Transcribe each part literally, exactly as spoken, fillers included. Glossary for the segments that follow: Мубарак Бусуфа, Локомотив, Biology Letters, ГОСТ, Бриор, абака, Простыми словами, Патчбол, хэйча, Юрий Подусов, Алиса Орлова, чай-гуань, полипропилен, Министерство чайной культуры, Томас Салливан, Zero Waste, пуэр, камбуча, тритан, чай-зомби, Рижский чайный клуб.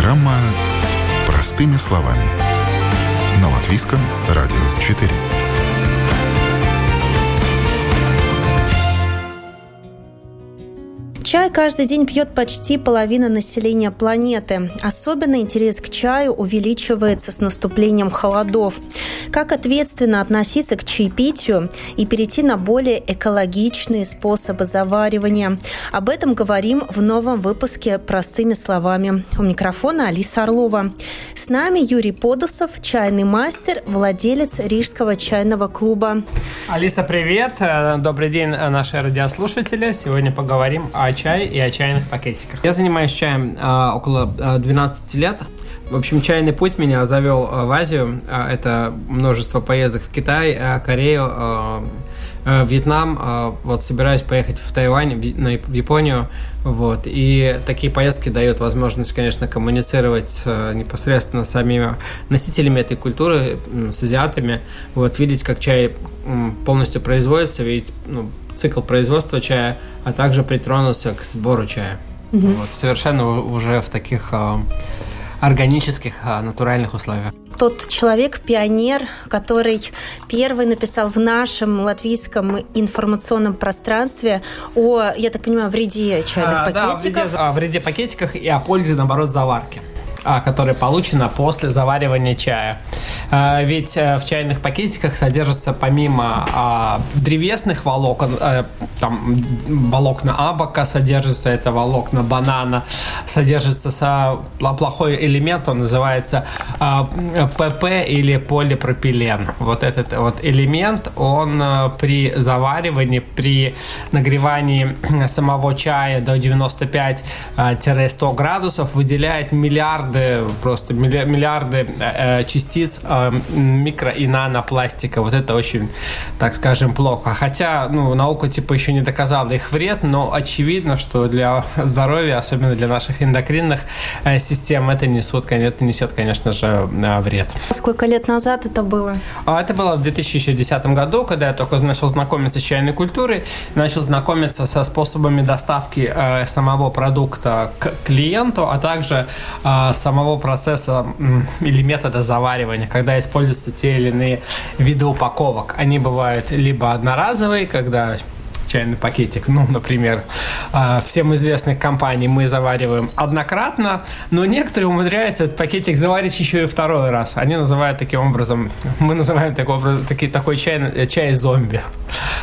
Программа «Простыми словами» на Латвийском радио четыре. Чай каждый день пьет почти половина населения планеты. Особенно интерес к чаю увеличивается с наступлением холодов. Как ответственно относиться к чаепитию и перейти на более экологичные способы заваривания? Об этом говорим в новом выпуске «Простыми словами». У микрофона Алиса Орлова. С нами Юрий Подусов, чайный мастер, владелец Рижского чайного клуба. Алиса, привет! Добрый день, наши радиослушатели. Сегодня поговорим о чае и о чайных пакетиках. Я занимаюсь чаем а, около а, двенадцать лет. В общем, чайный путь меня завел а, в Азию. А, это множество поездок в Китай, а, Корею, а, а, Вьетнам. А, вот собираюсь поехать в Тайвань, в, ну, в Японию. Вот. И такие поездки дают возможность, конечно, коммуницировать с, а, непосредственно с самими носителями этой культуры, с азиатами. Вот, видеть, как чай м, полностью производится, видеть... Ну, цикл производства чая, а также притронулся к сбору чая. Mm-hmm. Вот, совершенно уже в таких э, органических, э, натуральных условиях. Тот человек, пионер, который первый написал в нашем латвийском информационном пространстве о, я так понимаю, вреде чайных а, пакетиков. Да, о вреде, о вреде пакетиков и о пользе, наоборот, заварки, которая получена после заваривания чая. Ведь в чайных пакетиках содержится помимо древесных волокон, там волокна абака содержится, это волокна банана, содержится плохой элемент, он называется ПП или полипропилен. Вот этот вот элемент, он при заваривании, при нагревании самого чая до девяносто пять - сто градусов выделяет миллиард просто миллиарды э, частиц э, микро- и нанопластика. Вот это очень, так скажем, плохо. Хотя, ну, наука типа еще не доказала их вред, но очевидно, что для здоровья, особенно для наших эндокринных э, систем, это несут, это несет, конечно же, э, вред. Сколько лет назад это было? Это было в две тысячи десятом году, когда я только начал знакомиться с чайной культурой, начал знакомиться со способами доставки э, самого продукта к клиенту, а также э, самого процесса или метода заваривания, когда используются те или иные виды упаковок. Они бывают либо одноразовые, когда чайный пакетик, ну, например, всем известных компаний мы завариваем однократно, но некоторые умудряются этот пакетик заварить еще и второй раз. Они называют таким образом, мы называем такой, образ, такой, такой чай, чай зомби.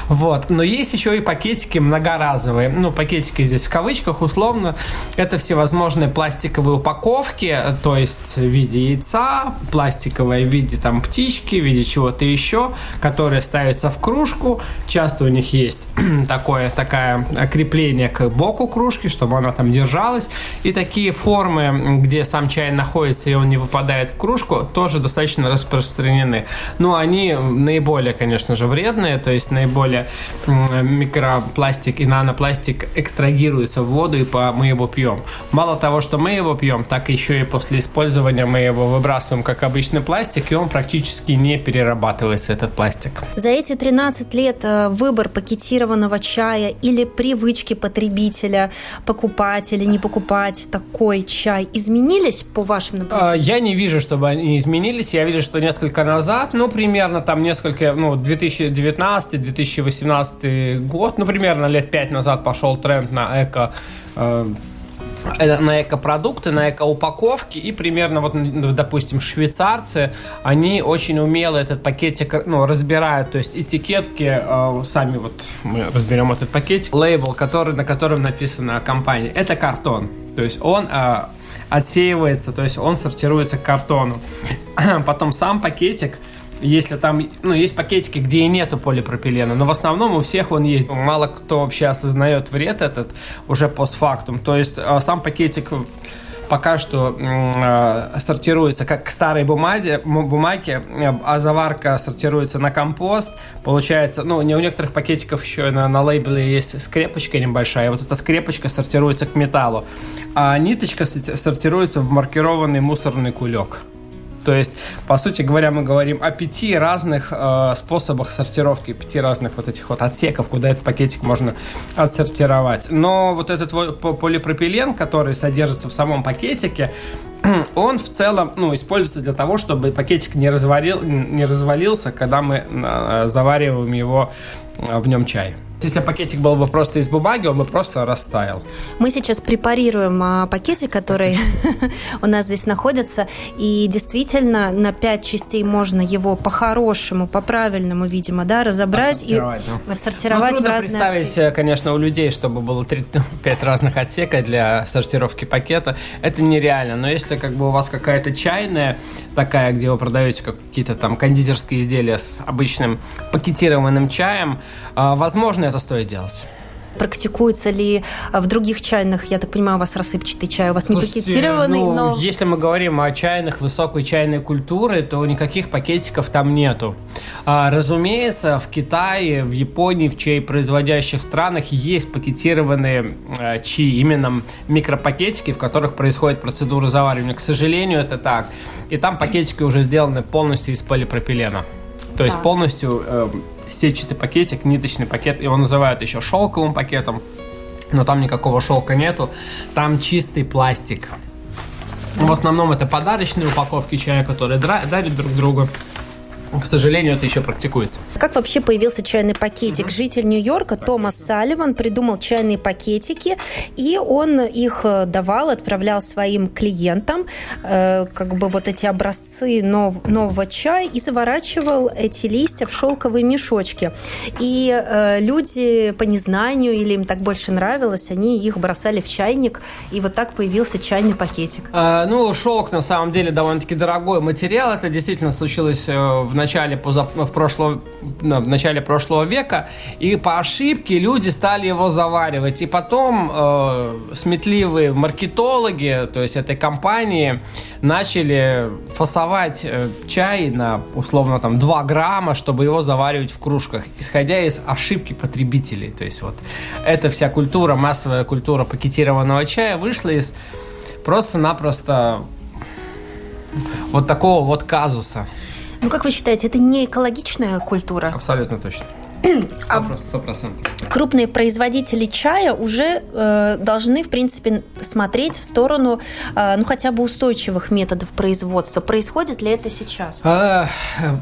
Вот. Но есть еще и пакетики многоразовые. Ну, пакетики здесь в кавычках, условно. Это всевозможные пластиковые упаковки, то есть в виде яйца, пластиковые в виде там, птички, в виде чего-то еще, которые ставятся в кружку. Часто у них есть такое такая крепление к боку кружки, чтобы она там держалась. И такие формы, где сам чай находится и он не выпадает в кружку, тоже достаточно распространены. Но они наиболее, конечно же, вредные, то есть наиболее микропластик и нанопластик экстрагируется в воду, и по, мы его пьем. Мало того, что мы его пьем, так еще и после использования мы его выбрасываем как обычный пластик, и он практически не перерабатывается, этот пластик. За эти тринадцать лет выбор пакетированного чая или привычки потребителя, покупать или не покупать такой чай, изменились по вашим наблюдениям? Я не вижу, чтобы они изменились. Я вижу, что несколько назад, ну, примерно там несколько, ну, две тысячи девятнадцатый - две тысячи восемнадцатый год, ну, примерно лет пять назад пошел тренд на эко... Э, на экопродукты, на экоупаковки, и примерно, вот, допустим, швейцарцы, они очень умело этот пакетик, ну, разбирают, то есть этикетки, э, сами вот мы разберем этот пакетик, лейбл, который, на котором написано компания, это картон, то есть он э, отсеивается, то есть он сортируется к картону, потом сам пакетик. Если там, ну, есть пакетики, где и нету полипропилена, но в основном у всех он есть. Мало кто вообще осознает вред этот уже постфактум. То есть сам пакетик пока что э, сортируется как к старой бумаге, бумаге, а заварка сортируется на компост. Получается, ну, не у некоторых пакетиков еще на, на лейбле есть скрепочка небольшая. Вот эта скрепочка сортируется к металлу, а ниточка сортируется в маркированный мусорный кулек. То есть, по сути говоря, мы говорим о пяти разных э, способах сортировки, пяти разных вот этих вот отсеков, куда этот пакетик можно отсортировать. Но вот этот вот полипропилен, который содержится в самом пакетике, он в целом, ну, используется для того, чтобы пакетик не, разварил, не развалился, когда мы завариваем его, в нем чай. Если пакетик был бы просто из бумаги, он бы просто растаял. Мы сейчас препарируем а, пакетик, который у нас здесь находится, и действительно на пять частей можно его по-хорошему, по-правильному, видимо, да, разобрать и да. отсортировать ну, в разные отсеки. Трудно представить, конечно, у людей, чтобы было три-пять разных отсека для сортировки пакета. Это нереально. Но если как бы у вас какая-то чайная такая, где вы продаете какие-то там кондитерские изделия с обычным пакетированным чаем, возможно, это стоит делать. Практикуется ли в других чайных, я так понимаю, у вас рассыпчатый чай, у вас Слушайте, не пакетированный, ну, но... Если мы говорим о чайных высокой чайной культуры, то никаких пакетиков там нету. А, разумеется, в Китае, в Японии, в чайпроизводящих странах есть пакетированные а, чаи, именно микропакетики, в которых происходит процедура заваривания. К сожалению, это так. И там пакетики уже сделаны полностью из полипропилена. То есть да. полностью... Э, сетчатый пакетик, ниточный пакет, его называют еще шелковым пакетом, но там никакого шелка нету, там чистый пластик. В основном это подарочные упаковки чая, которые дарят друг другу. К сожалению, это еще практикуется. Как вообще появился чайный пакетик? Mm-hmm. Житель Нью-Йорка Томас Салливан придумал чайные пакетики, и он их давал, отправлял своим клиентам, э, как бы вот эти образцы нов- нового чая, и заворачивал эти листья в шелковые мешочки. И э, люди по незнанию, или им так больше нравилось, они их бросали в чайник, и вот так появился чайный пакетик. Э, ну, шелк на самом деле довольно-таки дорогой материал. Это действительно случилось в В начале, в, прошлого, в начале прошлого века, и по ошибке люди стали его заваривать. И потом э, сметливые маркетологи, то есть этой компании, начали фасовать чай на, условно, там, два грамма, чтобы его заваривать в кружках, исходя из ошибки потребителей. То есть вот эта вся культура, массовая культура пакетированного чая вышла из просто-напросто вот такого вот казуса. Ну, как вы считаете, это не экологичная культура? Абсолютно точно. сто процентов. Крупные производители чая уже э, должны, в принципе, смотреть в сторону, э, ну, хотя бы устойчивых методов производства. Происходит ли это сейчас?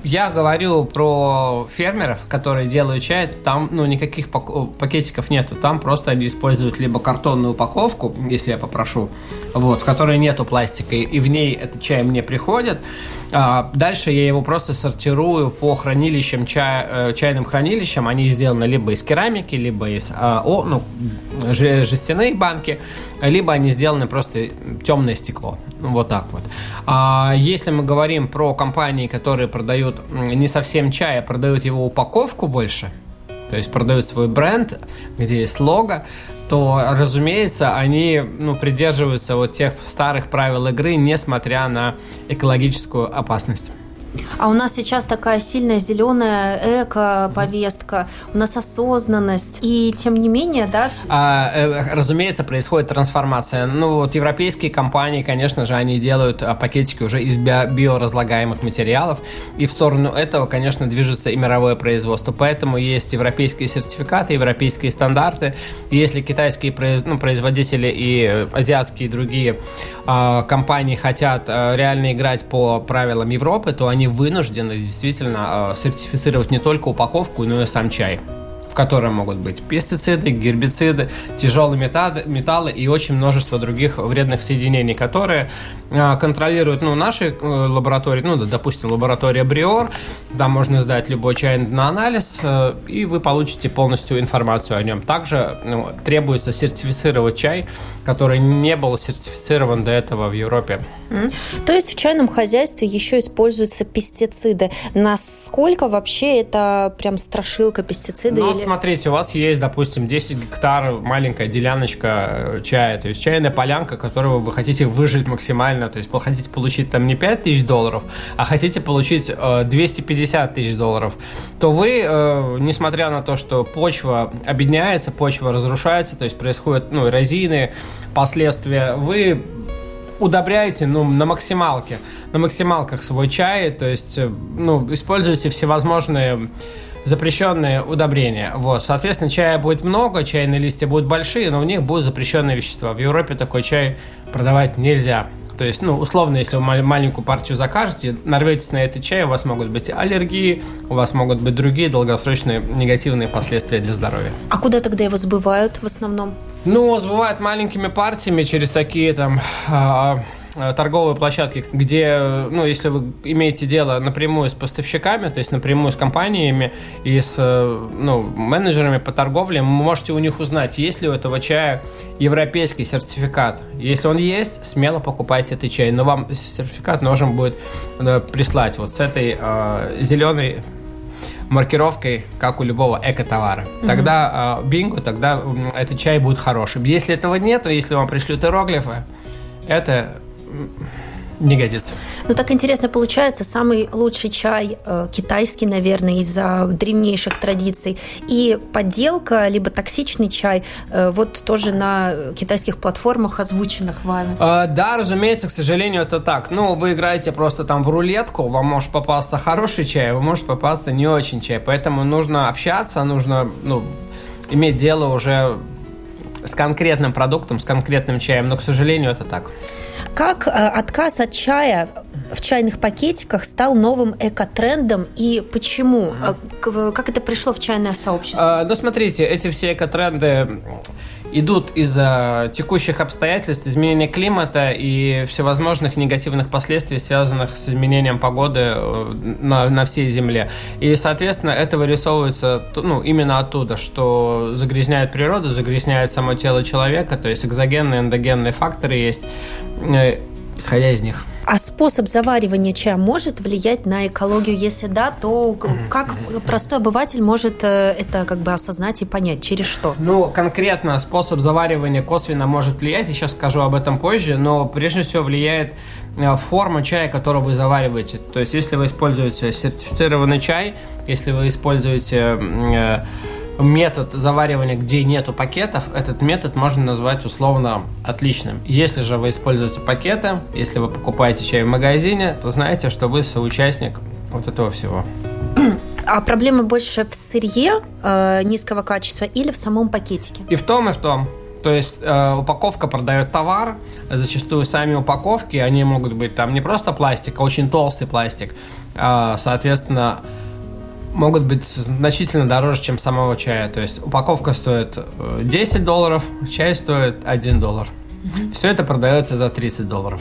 Я говорю про фермеров, которые делают чай. Там, ну, никаких пакетиков нету. Там просто они используют либо картонную упаковку, если я попрошу, вот, в которой нету пластика, и в ней этот чай мне приходит. Дальше я его просто сортирую по хранилищам, чай, чайным хранилищам. Они сделаны либо из керамики, либо из а, о, ну, жестяные банки, либо они сделаны просто темное стекло. Вот так вот. А если мы говорим про компании, которые продают не совсем чай, а продают его упаковку больше, то есть продают свой бренд, где есть лого, то, разумеется, они ну, придерживаются вот тех старых правил игры, несмотря на экологическую опасность. А у нас сейчас такая сильная зеленая эко-повестка, у нас осознанность, и тем не менее, да? А, разумеется, происходит трансформация. Ну вот европейские компании, конечно же, они делают пакетики уже из би- биоразлагаемых материалов, и в сторону этого, конечно, движется и мировое производство. Поэтому есть европейские сертификаты, европейские стандарты. И если китайские ну, производители и азиатские и другие а, компании хотят а, реально играть по правилам Европы, то они вынуждены действительно сертифицировать не только упаковку, но и сам чай, в котором могут быть пестициды, гербициды, тяжелые металлы и очень множество других вредных соединений, которые контролируют ну, наши лаборатории, ну, допустим, лаборатория Бриор, там можно сдать любой чай на анализ, и вы получите полностью информацию о нем. Также ну, требуется сертифицировать чай, который не был сертифицирован до этого в Европе. То есть в чайном хозяйстве еще используются пестициды. Насколько вообще это прям страшилка пестициды? Ну, или... вот смотрите, у вас есть, допустим, десять гектар, маленькая деляночка чая, то есть чайная полянка, которую вы хотите выжать максимально, то есть вы хотите получить там не пять тысяч долларов, а хотите получить э, двести пятьдесят тысяч долларов, то вы, э, несмотря на то, что почва обедняется, почва разрушается, то есть происходят ну, эрозийные последствия, вы удобряйте, ну, на максималке, на максималках свой чай, то есть, ну, используйте всевозможные запрещенные удобрения. Вот. Соответственно, чая будет много, чайные листья будут большие, но в них будут запрещенные вещества. В Европе такой чай продавать нельзя. То есть, ну, условно, если вы маленькую партию закажете, нарветесь на этот чай, у вас могут быть аллергии, у вас могут быть другие долгосрочные негативные последствия для здоровья. А куда тогда его сбывают в основном? Ну, сбывают маленькими партиями через такие там... Э- торговые площадки, где, ну, если вы имеете дело напрямую с поставщиками, то есть напрямую с компаниями и с, ну, менеджерами по торговле, вы можете у них узнать, есть ли у этого чая европейский сертификат. Если он есть, смело покупайте этот чай, но вам сертификат нужен будет прислать вот с этой э, зеленой маркировкой, как у любого эко-товара. Mm-hmm. Тогда э, бинго, тогда этот чай будет хорошим. Если этого нет, то если вам пришлют иероглифы, это... не годится. Ну, так интересно получается. Самый лучший чай э, китайский, наверное, из-за древнейших традиций. И подделка, либо токсичный чай, э, вот тоже на китайских платформах, озвученных вами. Э, да, разумеется, к сожалению, это так. Ну, вы играете просто там в рулетку, вам может попасться хороший чай, вам может попасться не очень чай. Поэтому нужно общаться, нужно, ну, иметь дело уже с конкретным продуктом, с конкретным чаем. Но, к сожалению, это так. Как отказ от чая в чайных пакетиках стал новым эко-трендом и почему? Mm-hmm. Как это пришло в чайное сообщество? А, ну, смотрите, эти все эко-тренды идут из-за текущих обстоятельств, изменения климата и всевозможных негативных последствий, связанных с изменением погоды на, на всей Земле. И, соответственно, это вырисовывается, ну, именно оттуда, что загрязняет природу, загрязняет само тело человека, то есть экзогенные, эндогенные факторы есть, исходя из них. А способ заваривания чая может влиять на экологию? Если да, то как простой обыватель может это как бы осознать и понять? Через что? Ну, конкретно способ заваривания косвенно может влиять. Я сейчас скажу об этом позже. Но прежде всего влияет форма чая, которую вы завариваете. То есть, если вы используете сертифицированный чай, если вы используете метод заваривания, где нету пакетов, этот метод можно назвать условно отличным. Если же вы используете пакеты, если вы покупаете чай в магазине, то знаете, что вы соучастник вот этого всего. А проблема больше в сырье э, низкого качества или в самом пакетике? И в том, и в том. То есть э, упаковка продает товар, зачастую сами упаковки, они могут быть там не просто пластик, а очень толстый пластик. Э, соответственно, могут быть значительно дороже, чем самого чая. То есть упаковка стоит десять долларов, чай стоит один доллар. Mm-hmm. Все это продается за тридцать долларов.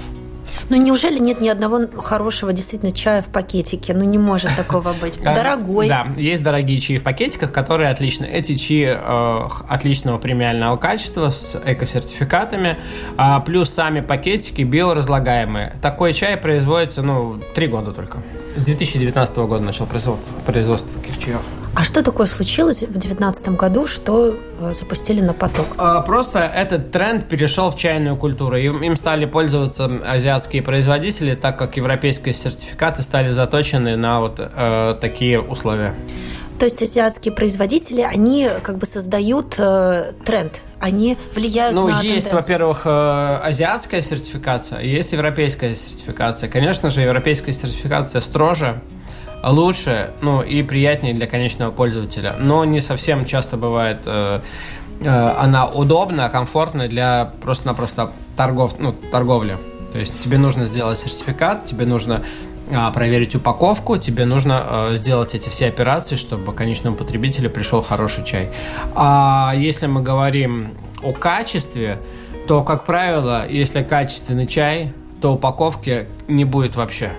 Ну, неужели нет ни одного хорошего действительно чая в пакетике? Ну, не может такого быть. Дорогой. Да, есть дорогие чаи в пакетиках, которые отличны. Эти чаи э, отличного премиального качества с эко-сертификатами, а плюс сами пакетики биоразлагаемые. Такой чай производится, ну, три года только. С две тысячи девятнадцатого года начал производство, производство таких чаев. А что такое случилось в две тысячи девятнадцатом году, что запустили на поток? Просто этот тренд перешел в чайную культуру. Им стали пользоваться азиатские производители, так как европейские сертификаты стали заточены на вот э, такие условия. То есть азиатские производители, они как бы создают э, тренд, они влияют ну, на тенденцию? Ну, есть, во-первых, э, азиатская сертификация, есть европейская сертификация. Конечно же, европейская сертификация строже, лучше, ну, и приятнее для конечного пользователя. Но не совсем часто бывает э, э, она удобна, комфортна для просто-напросто торгов, ну, торговли. То есть тебе нужно сделать сертификат, тебе нужно... проверить упаковку, тебе нужно э, сделать эти все операции, чтобы конечному потребителю пришел хороший чай. А если мы говорим о качестве, то, как правило, если качественный чай, то упаковки не будет вообще.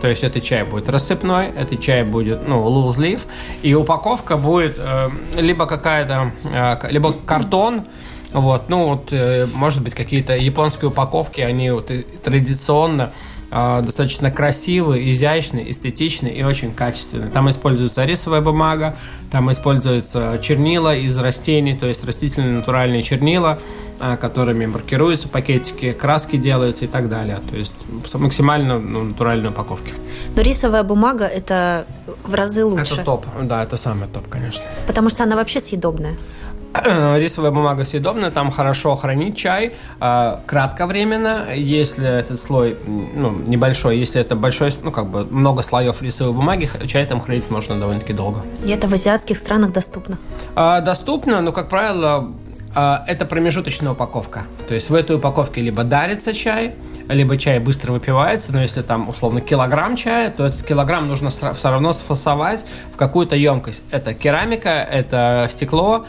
То есть этот чай будет рассыпной, этот чай будет, ну, loose leaf, и упаковка будет э, либо какая-то, э, либо картон. Вот, ну вот, э, может быть, какие-то японские упаковки, они вот и, традиционно э, достаточно красивые, изящные, эстетичные и очень качественные. Там используется рисовая бумага, там используются чернила из растений, то есть растительные натуральные чернила, э, которыми маркируются пакетики, краски делаются и так далее. То есть максимально, ну, натуральные упаковки. Но рисовая бумага – это в разы лучше. Это топ, да, это самый топ, конечно. Потому что она вообще съедобная. рисовая бумага съедобная, там хорошо хранить чай э, кратковременно, если этот слой ну, небольшой, если это большой, ну как бы много слоев рисовой бумаги, чай там хранить можно довольно-таки долго. И это в азиатских странах доступно? Э, доступно, но, как правило, э, это промежуточная упаковка. То есть в этой упаковке либо дарится чай, либо чай быстро выпивается, но если там, условно, килограмм чая, то этот килограмм нужно все равно сфасовать в какую-то емкость. Это керамика, это стекло,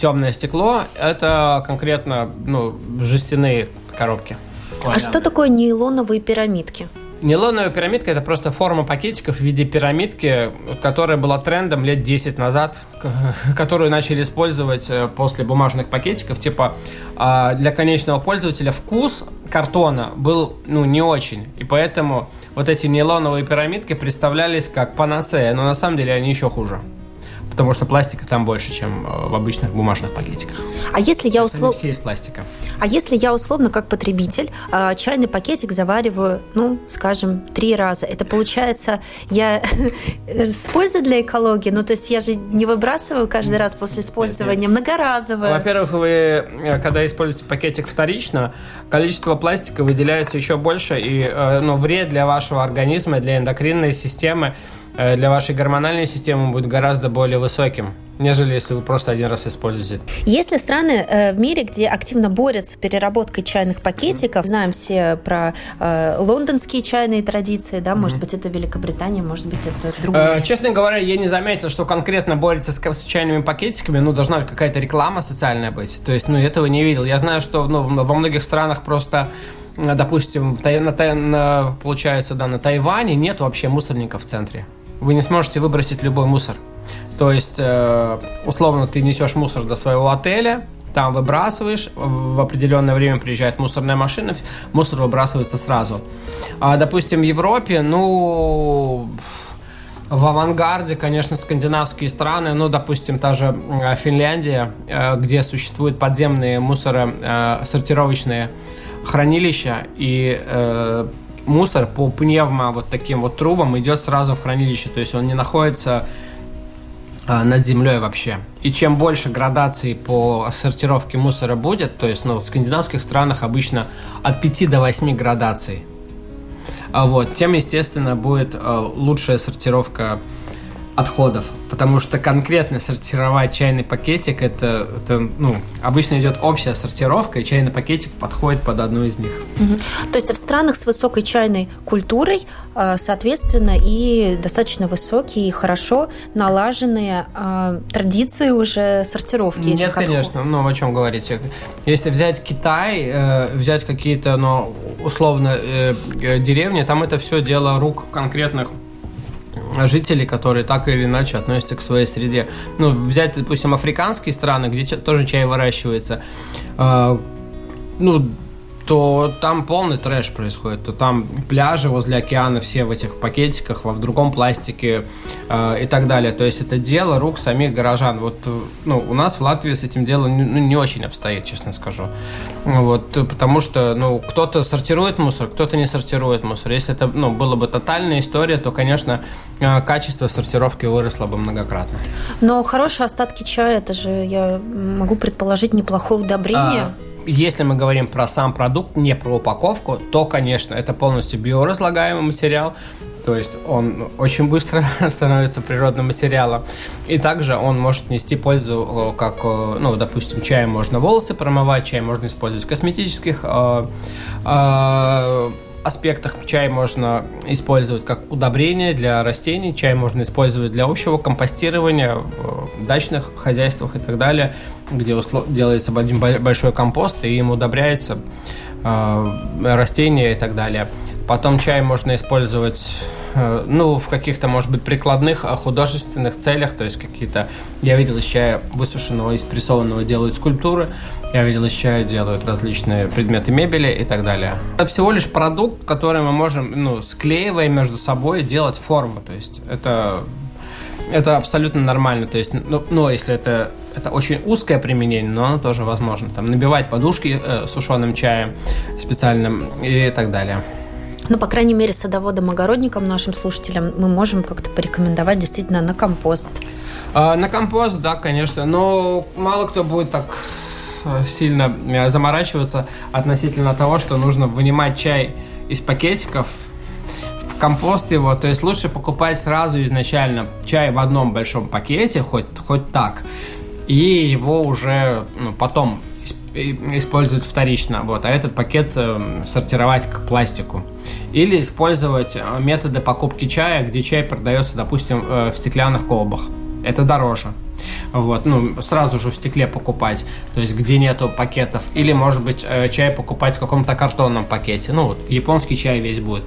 темное стекло, это конкретно ну, жестяные коробки. А что такое нейлоновые пирамидки? Нейлоновая пирамидка – это просто форма пакетиков в виде пирамидки, которая была трендом лет десять назад, которую начали использовать после бумажных пакетиков. Типа для конечного пользователя вкус картона был ну, не очень, и поэтому вот эти нейлоновые пирамидки представлялись как панацея, но на самом деле они еще хуже. Потому что пластика там больше, чем в обычных бумажных пакетиках. А если я услов... все из пластика. А если я условно, как потребитель, чайный пакетик завариваю, ну, скажем, три раза, это получается, я с пользой для экологии, ну, то есть я же не выбрасываю каждый раз после использования, многоразово. Во-первых, вы, когда используете пакетик вторично, количество пластика выделяется еще больше, и ну, вред для вашего организма, для эндокринной системы, для вашей гормональной системы будет гораздо более высоким, нежели если вы просто один раз используете. Есть ли страны э, в мире, где активно борются с переработкой чайных пакетиков? Mm-hmm. Знаем все про э, лондонские чайные традиции, да? Mm-hmm. Может быть, это Великобритания, может быть, это другое. Э, честно говоря, я не заметил, что конкретно борется с, с чайными пакетиками. Ну, должна быть какая-то реклама социальная быть. То есть, ну, этого не видел. Я знаю, что ну, во многих странах просто... Допустим, на, на, на, получается, да, на Тайване нет вообще мусорников в центре. Вы не сможете выбросить любой мусор. То есть, э, условно, ты несешь мусор до своего отеля, там выбрасываешь, в определенное время приезжает мусорная машина, мусор выбрасывается сразу. А, допустим, в Европе, ну... В авангарде, конечно, скандинавские страны, ну, допустим, та же Финляндия, где существуют подземные мусоросортировочные хранилища, и э, мусор по пневмо вот таким вот трубам идет сразу в хранилище, то есть он не находится э, над землей вообще. И чем больше градаций по сортировке мусора будет, то есть ну, в скандинавских странах обычно от пяти до восьми градаций, вот, тем, естественно, будет лучшая сортировка отходов. Потому что конкретно сортировать чайный пакетик, это, это ну, обычно идет общая сортировка, и чайный пакетик подходит под одну из них. Угу. То есть в странах с высокой чайной культурой, соответственно, и достаточно высокие, и хорошо налаженные традиции уже сортировки этих отходов. Нет, конечно, ну о чем говорите. Если взять Китай, взять какие-то, ну, условно, деревни, там это все дело рук конкретных жителей, которые так или иначе относятся к своей среде. Ну, взять, допустим, африканские страны, где тоже чай выращивается, э, ну, то там полный трэш происходит, то там пляжи возле океана все в этих пакетиках, в другом пластике э, и так далее. То есть это дело рук самих горожан. Вот, ну, у нас в Латвии с этим делом не, ну, не очень обстоит, честно скажу. Вот, потому что ну, кто-то сортирует мусор, кто-то не сортирует мусор. Если это ну, была бы тотальная история, то, конечно, э, качество сортировки выросло бы многократно. Но хорошие остатки чая, это же, я могу предположить, неплохое удобрение. А... Если мы говорим про сам продукт, не про упаковку, то, конечно, это полностью биоразлагаемый материал, то есть он очень быстро становится природным материалом, и также он может нести пользу, как, ну, допустим, чаем можно волосы промывать, чай можно использовать в косметических э, э, аспектах, чай можно использовать как удобрение для растений, чай можно использовать для общего компостирования в дачных хозяйствах и так далее, где делается один большой компост и им удобряются э, растения и так далее. Потом чай можно использовать э, ну, в каких-то, может быть, прикладных художественных целях, то есть какие-то... Я видел, из чая высушенного и спрессованного делают скульптуры, я видел, из чая делают различные предметы мебели и так далее. Это всего лишь продукт, который мы можем, ну, склеивая между собой, делать форму, то есть это... Это абсолютно нормально, то есть, ну, ну если это, это очень узкое применение, но оно тоже возможно. Там набивать подушки э, сушеным чаем специальным и так далее. Ну, по крайней мере, садоводам-огородникам, нашим слушателям, мы можем как-то порекомендовать действительно на компост. А, на компост, да, конечно, но мало кто будет так сильно заморачиваться относительно того, что нужно вынимать чай из пакетиков, в компост его. То есть лучше покупать сразу изначально чай в одном большом пакете, хоть, хоть так, и его уже ну, потом использовать вторично, вот, а этот пакет сортировать к пластику. Или использовать методы покупки чая, где чай продается, допустим, в стеклянных колбах. Это дороже. Вот, ну, сразу же в стекле покупать, то есть где нету пакетов. Или, может быть, чай покупать в каком-то картонном пакете. Ну, вот, японский чай весь будет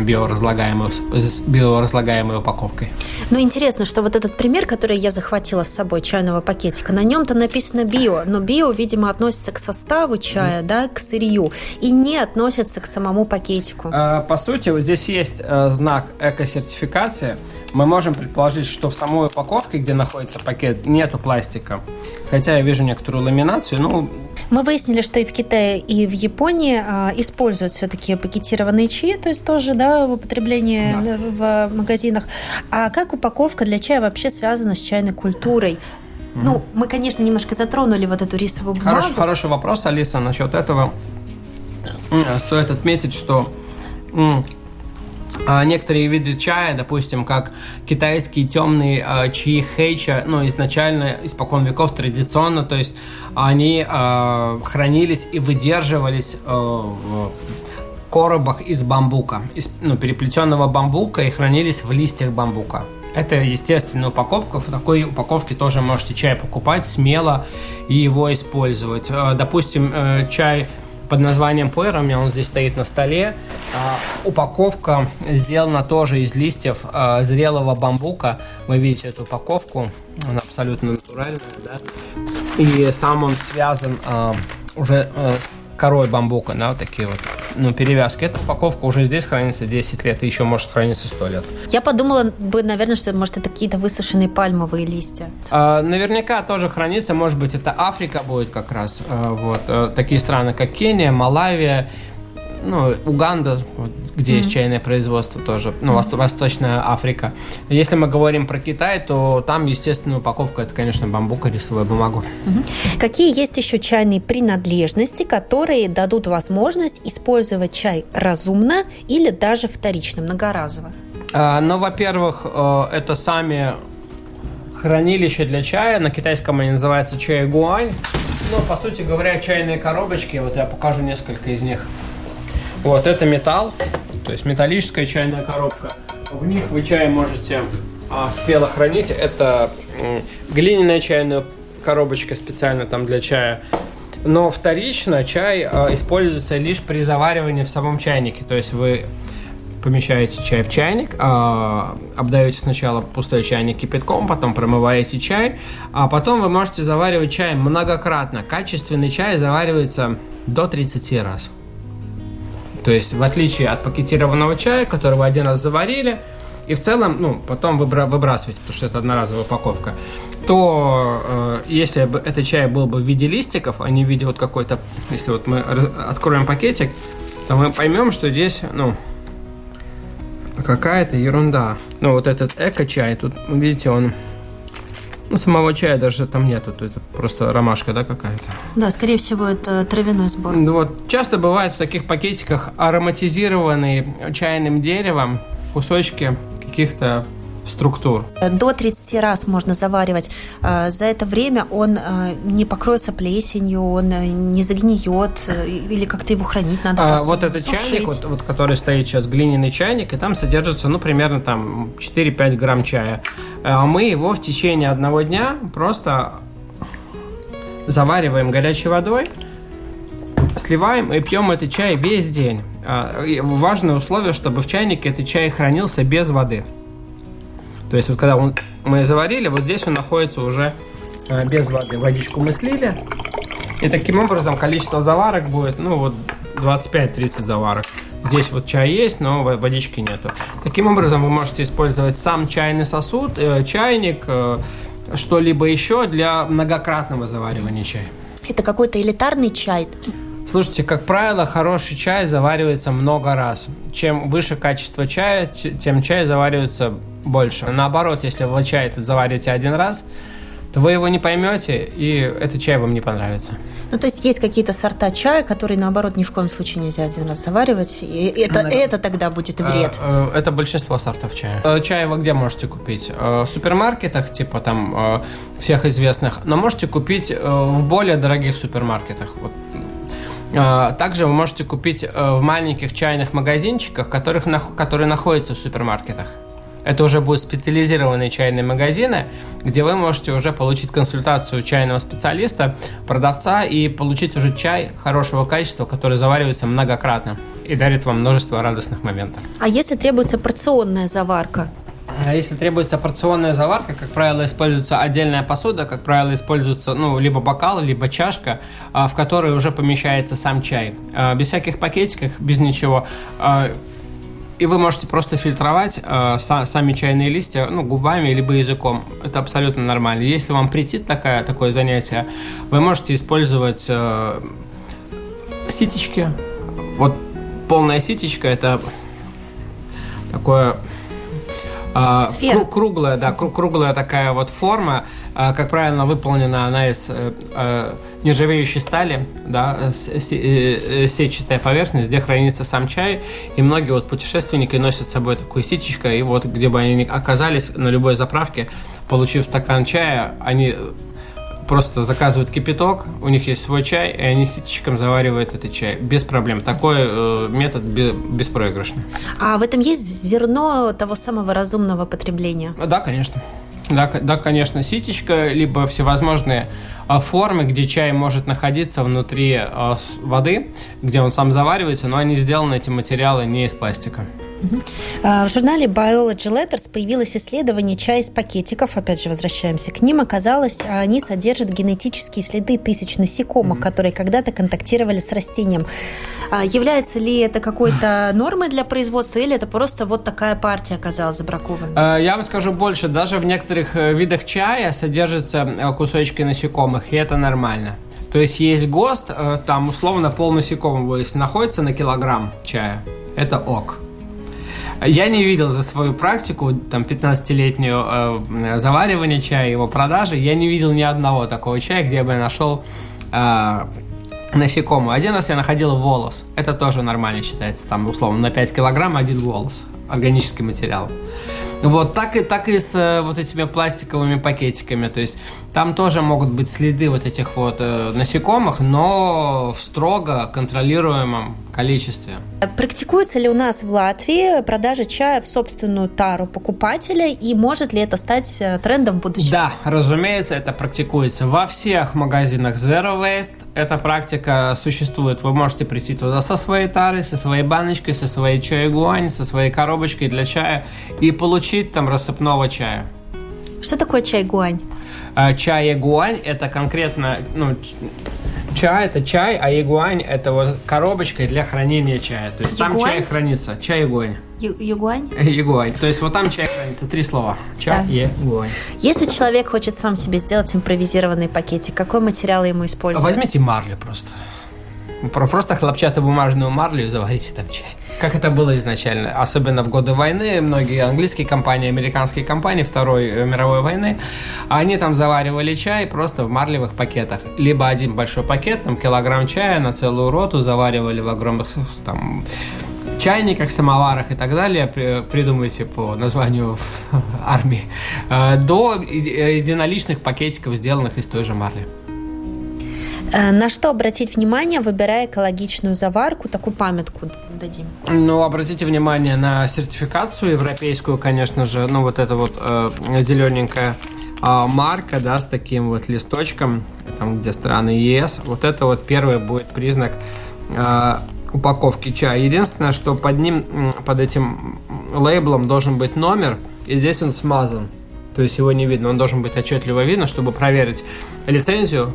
биоразлагаемый, с биоразлагаемой упаковкой. Ну, интересно, что вот этот пример, который я захватила с собой, чайного пакетика, на нем-то написано био, но био, видимо, относится к составу чая, да, к сырью, и не относится к самому пакетику. По сути, вот здесь есть знак эко-сертификации. Мы можем предположить, что в самой упаковке, где находится пакет, нету пластика. Хотя я вижу некоторую ламинацию. Ну... Мы выяснили, что и в Китае, и в Японии а, используют все-таки пакетированные чаи, то есть тоже, да, в употреблении, да, в магазинах. А как упаковка для чая вообще связана с чайной культурой? Mm-hmm. Ну, мы, конечно, немножко затронули вот эту рисовую бумагу. Хороший, хороший вопрос, Алиса, насчет этого. Стоит отметить, что... А некоторые виды чая, допустим, как китайский темный а, чаи хэйча, ну, изначально, испокон веков, традиционно, то есть они а, хранились и выдерживались а, в коробах из бамбука, из ну, переплетенного бамбука, и хранились в листьях бамбука. Это естественная упаковка. В такой упаковке тоже можете чай покупать смело и его использовать. А, допустим, а, чай... под названием пуэр, у меня он здесь стоит на столе. А, упаковка сделана тоже из листьев а, зрелого бамбука. Вы видите эту упаковку, она абсолютно натуральная, да? И сам он связан а, уже а, с корой бамбука, да, вот такие вот, ну, перевязки. Эта упаковка уже здесь хранится десять лет и еще может храниться сто лет. Я подумала бы, наверное, что, может, это какие-то высушенные пальмовые листья. А, наверняка тоже хранится, может быть, это Африка будет как раз. А, вот а, такие страны, как Кения, Малавия, ну, Уганда, где mm-hmm. есть чайное производство тоже, ну, mm-hmm. Восточная Африка. Если мы говорим про Китай, то там, естественно, упаковка – это, конечно, бамбук и рисовая бумага. Mm-hmm. Какие есть еще чайные принадлежности, которые дадут возможность использовать чай разумно или даже вторично, многоразово? А, ну, во-первых, это сами хранилища для чая. На китайском они называются чай-гуань. Ну, по сути говоря, чайные коробочки. Вот я покажу несколько из них. Вот это металл, то есть металлическая чайная коробка. В них вы чай можете а, спело хранить. Это глиняная чайная коробочка специально там для чая. Но вторично чай а, используется лишь при заваривании в самом чайнике. То есть вы помещаете чай в чайник, а, обдаете сначала пустой чайник кипятком, потом промываете чай, а потом вы можете заваривать чай многократно. Качественный чай заваривается до тридцати раз. То есть, в отличие от пакетированного чая, который вы один раз заварили, и в целом, ну, потом выбра- выбрасываете, потому что это одноразовая упаковка, то э, если бы этот чай был бы в виде листиков, а не в виде вот какой-то... Если вот мы откроем пакетик, то мы поймем, что здесь, ну, какая-то ерунда. Ну, вот этот эко-чай, тут, видите, он... Ну, самого чая даже там нету, это просто ромашка, да, какая-то? Да, скорее всего, это травяной сбор. Вот, часто бывают в таких пакетиках ароматизированные чайным деревом кусочки каких-то структур. До тридцати раз можно заваривать. За это время он не покроется плесенью, он не загниет, или как-то его хранить надо. А, вот этот чайник, вот, вот, который стоит сейчас, глиняный чайник, и там содержится, ну, примерно там четыре-пять грамм чая. А мы его в течение одного дня просто завариваем горячей водой, сливаем и пьем этот чай весь день. И важное условие, чтобы в чайнике этот чай хранился без воды. То есть вот когда он, мы заварили, вот здесь он находится уже э, без воды. Водичку мы слили. И таким образом количество заварок будет, ну вот двадцать пять - тридцать заварок. Здесь вот чай есть, но водички нету. Таким образом вы можете использовать сам чайный сосуд, э, чайник, э, что-либо еще для многократного заваривания чая. Это какой-то элитарный чай? Слушайте, как правило, хороший чай заваривается много раз. Чем выше качество чая, тем чай заваривается больше. Наоборот, если вы чай этот заварите один раз, то вы его не поймете, и этот чай вам не понравится. Ну, то есть есть какие-то сорта чая, которые, наоборот, ни в коем случае нельзя один раз заваривать, и это, да. это тогда будет вред. Это большинство сортов чая. Чай вы где можете купить? В супермаркетах, типа там всех известных, но можете купить в более дорогих супермаркетах. Вот. Также вы можете купить в маленьких чайных магазинчиках, которых, которые находятся в супермаркетах. Это уже будут специализированные чайные магазины, где вы можете уже получить консультацию чайного специалиста, продавца и получить уже чай хорошего качества, который заваривается многократно и дарит вам множество радостных моментов. А если требуется порционная заварка? А если требуется порционная заварка, как правило, используется отдельная посуда, как правило, используется ну, либо бокал, либо чашка, в которой уже помещается сам чай. Без всяких пакетиков, без ничего. И вы можете просто фильтровать э, сами чайные листья ну, губами либо языком. Это абсолютно нормально. Если вам претит такая, такое занятие, вы можете использовать э, ситечки. Вот полная ситечка – это такое э, кру- круглая, да, кру- круглая такая вот форма. Э, как правило, выполнена она из э, э, нержавеющей стали, да, сетчатая поверхность, где хранится сам чай. И многие вот путешественники носят с собой такую ситечку, и вот где бы они ни оказались, на любой заправке, получив стакан чая, они просто заказывают кипяток, у них есть свой чай, и они ситечком заваривают этот чай. Без проблем. Такой э, метод беспроигрышный. А в этом есть зерно того самого разумного потребления? Да, конечно. Да, да, конечно, ситечка, либо всевозможные а, формы, где чай может находиться внутри а, воды, где он сам заваривается, но они сделаны, эти материалы, не из пластика. В журнале Biology Letters появилось исследование чая из пакетиков. Опять же, возвращаемся к ним. Оказалось, они содержат генетические следы тысяч насекомых, mm-hmm. которые когда-то контактировали с растением. А является ли это какой-то нормой для производства, или это просто вот такая партия оказалась забракована? Я вам скажу больше. Даже в некоторых видах чая содержатся кусочки насекомых, и это нормально. То есть есть ГОСТ, там условно пол насекомого, если находится на килограмм чая, это ок. Я не видел за свою практику, там, пятнадцатилетнюю э, заваривание чая, его продажи, я не видел ни одного такого чая, где бы я нашел э, насекомое. Один раз я находил волос. Это тоже нормально считается, там, условно, на пять килограмм один волос, органический материал. Вот, так и, так и с э, вот этими пластиковыми пакетиками. То есть там тоже могут быть следы вот этих вот э, насекомых, но в строго контролируемом количестве. Практикуется ли у нас в Латвии продажа чая в собственную тару покупателя, и может ли это стать трендом в будущем? Да, разумеется, это практикуется во всех магазинах Zero Waste. Эта практика существует. Вы можете прийти туда со своей тарой, со своей баночкой, со своей чайгуань, со своей коробочкой для чая и получить там рассыпного чая. Что такое чайгуань? Чай ягуань – это конкретно, ну, чай – это чай, а ягуань – это вот коробочка для хранения чая. То есть ягуань? Там чай хранится. Чай ягуань. Ягуань? Ягуань. То есть вот там чай хранится. Три слова. Чай ягуань. Да. Если человек хочет сам себе сделать импровизированный пакетик, какой материал ему использовать? Возьмите марлю просто. Просто хлопчатобумажную марлю и заварите там чай. Как это было изначально. Особенно в годы войны многие английские компании, американские компании Второй мировой войны, они там заваривали чай просто в марлевых пакетах. Либо один большой пакет, там килограмм чая на целую роту заваривали в огромных там чайниках, самоварах и так далее, придумайте по названию армии, до единоличных пакетиков, сделанных из той же марли. На что обратить внимание, выбирая экологичную заварку, такую памятку дадим? Ну, обратите внимание на сертификацию европейскую, конечно же, ну, вот эта вот э, зелененькая э, марка, да, с таким вот листочком, там, где страны ЕС, вот это вот первый будет признак э, упаковки чая. Единственное, что под ним, под этим лейблом должен быть номер, и здесь он смазан, то есть его не видно, он должен быть отчетливо видно, чтобы проверить лицензию,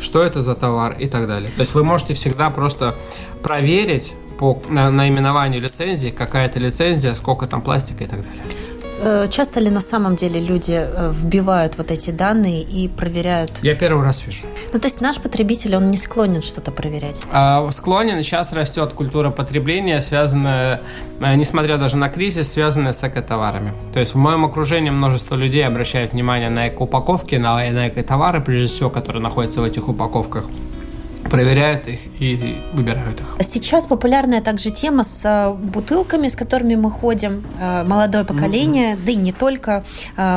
что это за товар и так далее. То есть вы можете всегда просто проверить по наименованию лицензии, какая это лицензия, сколько там пластика и так далее. Часто ли на самом деле люди вбивают вот эти данные и проверяют? Я первый раз вижу. Ну, то есть наш потребитель, он не склонен что-то проверять? А, склонен. Сейчас растет культура потребления, связанная, несмотря даже на кризис, связанная с экотоварами. То есть в моем окружении множество людей обращают внимание на эко-упаковки, на, на эко-товары, прежде всего, которые находятся в этих упаковках. Проверяют их и выбирают их. Сейчас популярная также тема с бутылками, с которыми мы ходим. Молодое поколение, mm-hmm. да и не только.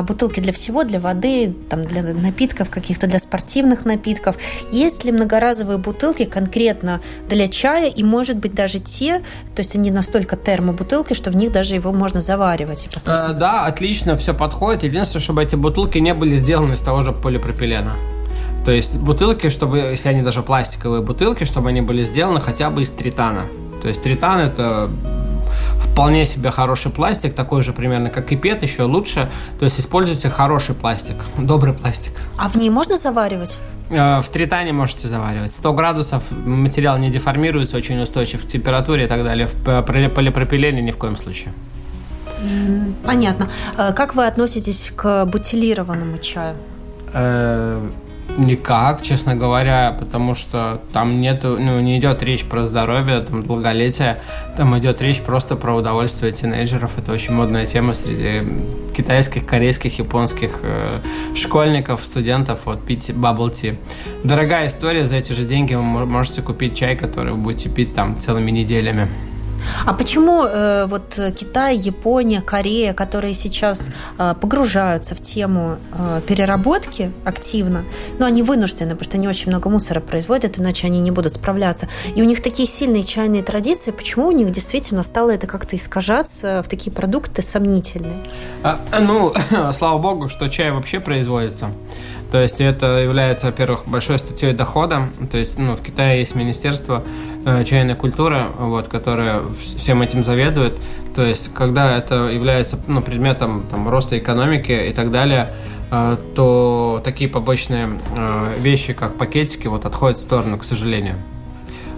Бутылки для всего, для воды, там, для напитков каких-то, для спортивных напитков. Есть ли многоразовые бутылки конкретно для чая? И, может быть, даже те, то есть они настолько термобутылки, что в них даже его можно заваривать. Потом... Да, отлично, все подходит. Единственное, чтобы эти бутылки не были сделаны из того же полипропилена. То есть бутылки, чтобы, если они даже пластиковые бутылки, чтобы они были сделаны хотя бы из тритана. То есть тритан – это вполне себе хороший пластик, такой же примерно, как и пэт, еще лучше. То есть используйте хороший пластик, добрый пластик. А в ней можно заваривать? В тритане можете заваривать. сто градусов материал не деформируется, очень устойчив к температуре и так далее. В полипропилене ни в коем случае. Понятно. Как вы относитесь к бутилированному чаю? Никак, честно говоря, потому что там нету, ну, не идет речь про здоровье, там долголетие, там идет речь просто про удовольствие тинейджеров. Это очень модная тема среди китайских, корейских, японских э, школьников, студентов, вот, пить bubble tea. Дорогая история, за эти же деньги вы можете купить чай, который вы будете пить там целыми неделями. А почему э, вот Китай, Япония, Корея, которые сейчас э, погружаются в тему э, переработки активно, ну, они вынуждены, потому что они очень много мусора производят, иначе они не будут справляться. И у них такие сильные чайные традиции. Почему у них действительно стало это как-то искажаться в такие продукты сомнительные? А, ну, слава богу, что чай вообще производится. То есть это является, во-первых, большой статьей дохода. То есть, ну, в Китае есть Министерство чайной культуры, вот, которое всем этим заведует. То есть когда это является, ну, предметом там, роста экономики и так далее, то такие побочные вещи, как пакетики, вот, отходят в сторону, к сожалению.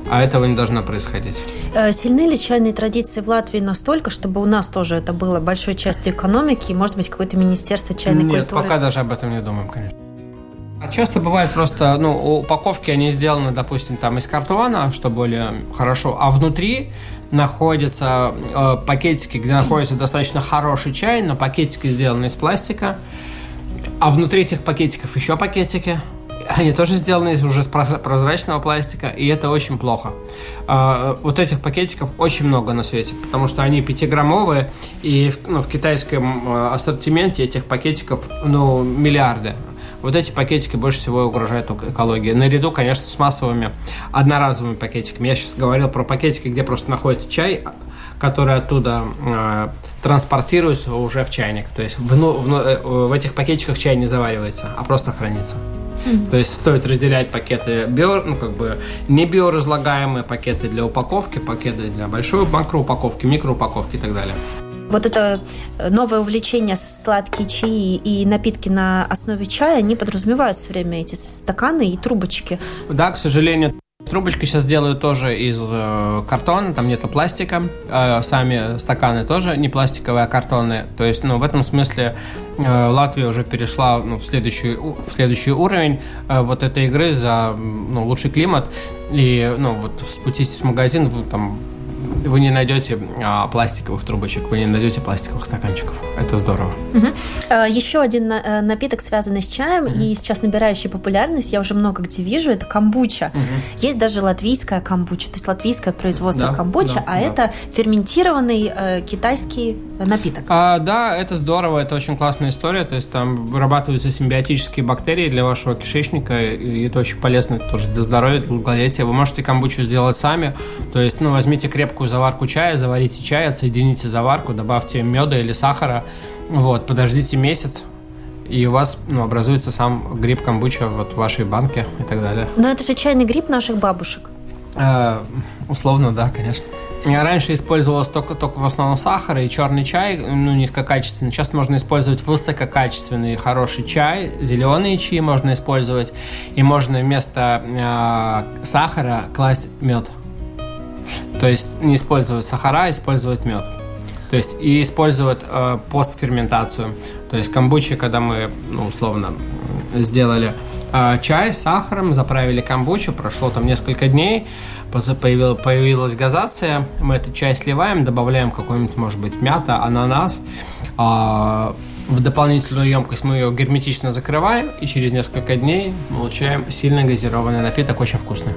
А этого не должно происходить. Сильны ли чайные традиции в Латвии настолько, чтобы у нас тоже это было большой частью экономики и, может быть, какое-то министерство чайной Нет, культуры? Нет, пока даже об этом не думаем, конечно. А часто бывает просто, ну, упаковки, они сделаны, допустим, там из картона, что более хорошо, а внутри находятся э, пакетики, где находится достаточно хороший чай, но пакетики сделаны из пластика, а внутри этих пакетиков еще пакетики. Они тоже сделаны из уже прозрачного пластика, и это очень плохо. Вот этих пакетиков очень много на свете, потому что они пятиграммовые, и ну, в китайском ассортименте этих пакетиков, ну, миллиарды. Вот эти пакетики больше всего угрожают экологии. Наряду, конечно, с массовыми одноразовыми пакетиками. Я сейчас говорил про пакетики, где просто находится чай, который оттуда э, транспортируется уже в чайник. То есть в, в, в этих пакетиках чай не заваривается, а просто хранится. Mm-hmm. То есть стоит разделять пакеты био, ну, как бы не биоразлагаемые, пакеты для упаковки, пакеты для большой макроупаковки, микроупаковки и так далее. Вот это новое увлечение сладкие чаи и напитки на основе чая, они подразумевают все время эти стаканы и трубочки. Да, к сожалению, трубочки сейчас делают тоже из картона, там нету пластика. Сами стаканы тоже не пластиковые, а картонные. То есть, ну, в этом смысле Латвия уже перешла, ну, в следующий, в следующий уровень вот этой игры за, ну, лучший климат. И, ну, вот спуститесь в магазин, там... Вы не найдете а, пластиковых трубочек, вы не найдете пластиковых стаканчиков. Это здорово. Угу. Еще один напиток, связанный с чаем, угу. и сейчас набирающий популярность, я уже много где вижу, это камбуча. Угу. Есть даже латвийская камбуча, то есть латвийское производство да, камбуча, да, а да. это ферментированный э, китайский напиток. А, да, это здорово, это очень классная история, то есть там вырабатываются симбиотические бактерии для вашего кишечника, и это очень полезно тоже для здоровья, для долголетия. Вы можете камбучу сделать сами, то есть, ну, возьмите крепкую заварку чая, заварите чай, отсоедините заварку, добавьте меда или сахара, вот, подождите месяц, и у вас, ну, образуется сам гриб камбуча вот в вашей банке и так далее. Но это же чайный гриб наших бабушек. Э, условно, да, конечно. Я раньше использовалась только, только в основном сахар и черный чай, ну, низкокачественный. Сейчас можно использовать высококачественный хороший чай, зеленые чаи можно использовать, и можно вместо э, сахара класть мед. То есть не использовать сахара, а использовать мед. То есть и использовать э, постферментацию. То есть камбучи, когда мы, ну, условно, сделали э, чай с сахаром, заправили камбучу, прошло там несколько дней, появилась, появилась газация, мы этот чай сливаем, добавляем какой-нибудь, может быть, мята, ананас, э, в дополнительную емкость мы ее герметично закрываем, и через несколько дней получаем сильно газированный напиток, очень вкусный.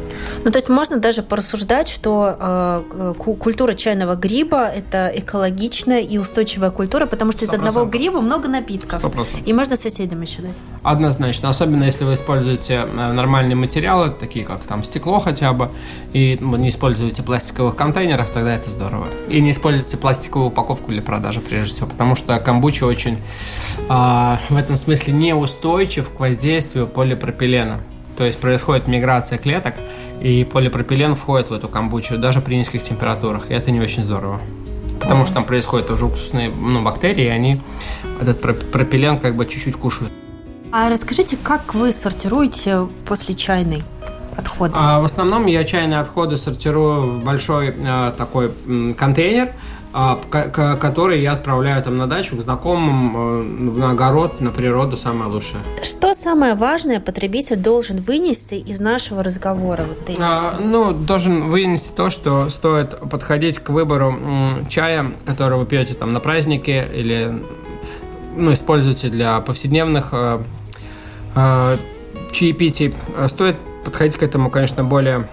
Ну, то есть можно даже порассуждать, что э, культура чайного гриба – это экологичная и устойчивая культура, потому что сто процентов из одного гриба много напитков. сто процентов И можно соседям еще дать. Однозначно. Особенно, если вы используете нормальные материалы, такие как там стекло хотя бы, и не используете пластиковых контейнеров, тогда это здорово. И не используйте пластиковую упаковку для продажи, прежде всего, потому что камбуча очень... А, в этом смысле неустойчив к воздействию полипропилена. То есть происходит миграция клеток, и полипропилен входит в эту камбучу даже при низких температурах. И это не очень здорово, потому что там происходят тоже уксусные, ну, бактерии, и они этот пропилен как бы чуть-чуть кушают. А расскажите, как вы сортируете после чайной отходы? А, в основном я чайные отходы сортирую в большой а, такой м, контейнер, которые я отправляю там на дачу к знакомым, на огород, на природу, самое лучшее. Что самое важное потребитель должен вынести из нашего разговора? Вот, а, ну, должен вынести то, что стоит подходить к выбору м, чая, который вы пьете там на празднике или, ну, используете для повседневных э, э, чаепитий. Стоит подходить к этому, конечно, более...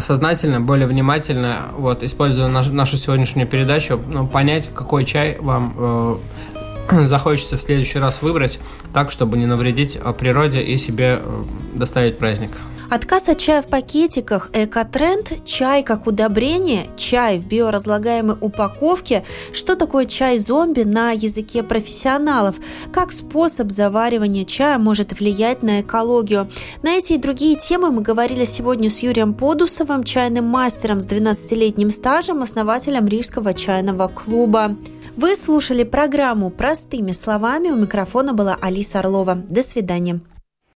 сознательно, более внимательно, вот, используя наш, нашу сегодняшнюю передачу, ну, понять, какой чай вам э, захочется в следующий раз выбрать, так, чтобы не навредить природе и себе э, доставить праздник. Отказ от чая в пакетиках, экотренд, чай как удобрение, чай в биоразлагаемой упаковке, что такое чай-зомби на языке профессионалов, как способ заваривания чая может влиять на экологию. На эти и другие темы мы говорили сегодня с Юрием Подусовым, чайным мастером с двенадцатилетним стажем, основателем Рижского чайного клуба. Вы слушали программу «Простыми словами». У микрофона была Алиса Орлова. До свидания.